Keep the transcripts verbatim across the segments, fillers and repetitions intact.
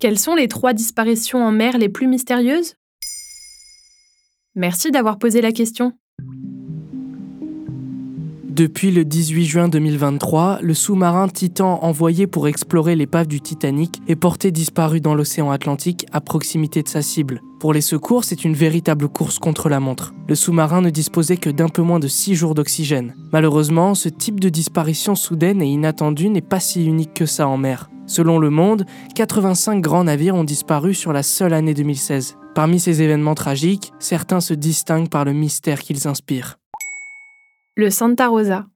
Quelles sont les trois disparitions en mer les plus mystérieuses? Merci d'avoir posé la question. Depuis le dix-huit juin deux mille vingt-trois, le sous-marin Titan envoyé pour explorer l'épave du Titanic est porté disparu dans l'océan Atlantique à proximité de sa cible. Pour les secours, c'est une véritable course contre la montre. Le sous-marin ne disposait que d'un peu moins de six jours d'oxygène. Malheureusement, ce type de disparition soudaine et inattendue n'est pas si unique que ça en mer. Selon Le Monde, quatre-vingt-cinq grands navires ont disparu sur la seule année deux mille seize. Parmi ces événements tragiques, certains se distinguent par le mystère qu'ils inspirent. Le Santa Rosa.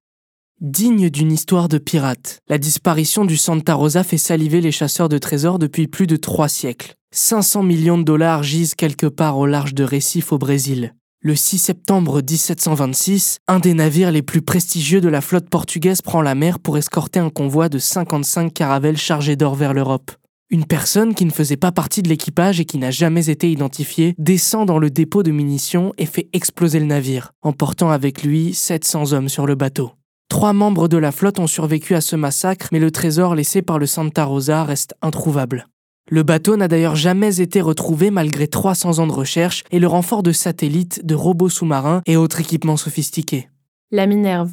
Digne d'une histoire de pirate, la disparition du Santa Rosa fait saliver les chasseurs de trésors depuis plus de trois siècles. cinq cents millions de dollars gisent quelque part au large de Recife au Brésil. Le six septembre dix-sept cent vingt-six, un des navires les plus prestigieux de la flotte portugaise prend la mer pour escorter un convoi de cinquante-cinq caravelles chargées d'or vers l'Europe. Une personne qui ne faisait pas partie de l'équipage et qui n'a jamais été identifiée descend dans le dépôt de munitions et fait exploser le navire, emportant avec lui sept cents hommes sur le bateau. Trois membres de la flotte ont survécu à ce massacre, mais le trésor laissé par le Santa Rosa reste introuvable. Le bateau n'a d'ailleurs jamais été retrouvé malgré trois cents ans de recherche et le renfort de satellites, de robots sous-marins et autres équipements sophistiqués. La Minerve.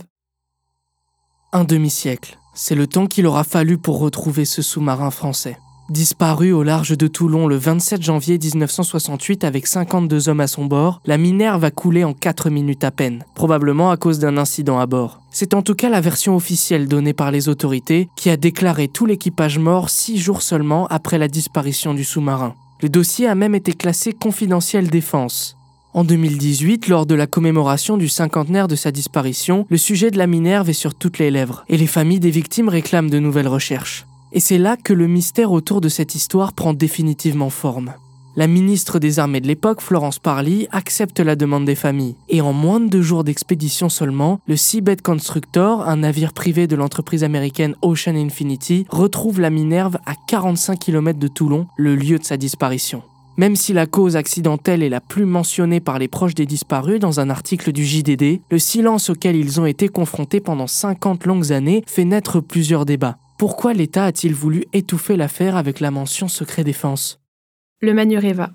Un demi-siècle, c'est le temps qu'il aura fallu pour retrouver ce sous-marin français. Disparue au large de Toulon le vingt-sept janvier dix-neuf cent soixante-huit avec cinquante-deux hommes à son bord, la Minerve a coulé en quatre minutes à peine, probablement à cause d'un incident à bord. C'est en tout cas la version officielle donnée par les autorités qui a déclaré tout l'équipage mort six jours seulement après la disparition du sous-marin. Le dossier a même été classé confidentiel défense. En deux mille dix-huit, lors de la commémoration du cinquantenaire de sa disparition, le sujet de la Minerve est sur toutes les lèvres et les familles des victimes réclament de nouvelles recherches. Et c'est là que le mystère autour de cette histoire prend définitivement forme. La ministre des Armées de l'époque, Florence Parly, accepte la demande des familles. Et en moins de deux jours d'expédition seulement, le Seabed Constructor, un navire privé de l'entreprise américaine Ocean Infinity, retrouve la Minerve à quarante-cinq kilomètres de Toulon, le lieu de sa disparition. Même si la cause accidentelle est la plus mentionnée par les proches des disparus dans un article du J D D, le silence auquel ils ont été confrontés pendant cinquante longues années fait naître plusieurs débats. Pourquoi l'État a-t-il voulu étouffer l'affaire avec la mention secret défense? Le Manureva.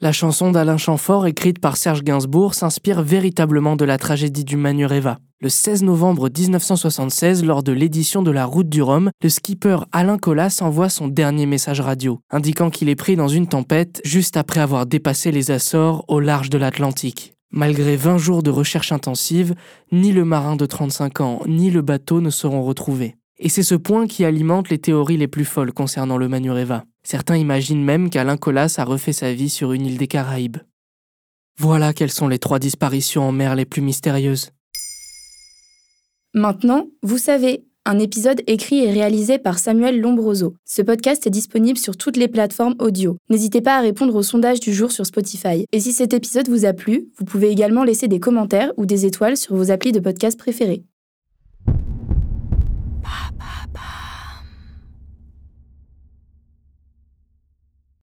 La chanson d'Alain Chamfort, écrite par Serge Gainsbourg, s'inspire véritablement de la tragédie du Manureva. Le seize novembre dix-neuf cent soixante-seize, lors de l'édition de la Route du Rhum, le skipper Alain Colas envoie son dernier message radio, indiquant qu'il est pris dans une tempête juste après avoir dépassé les Açores au large de l'Atlantique. Malgré vingt jours de recherche intensive, ni le marin de trente-cinq ans, ni le bateau ne seront retrouvés. Et c'est ce point qui alimente les théories les plus folles concernant le Manureva. Certains imaginent même qu'Alain Colas a refait sa vie sur une île des Caraïbes. Voilà quelles sont les trois disparitions en mer les plus mystérieuses. Maintenant, vous savez, un épisode écrit et réalisé par Samuel Lumbroso. Ce podcast est disponible sur toutes les plateformes audio. N'hésitez pas à répondre au sondage du jour sur Spotify. Et si cet épisode vous a plu, vous pouvez également laisser des commentaires ou des étoiles sur vos applis de podcast préférés.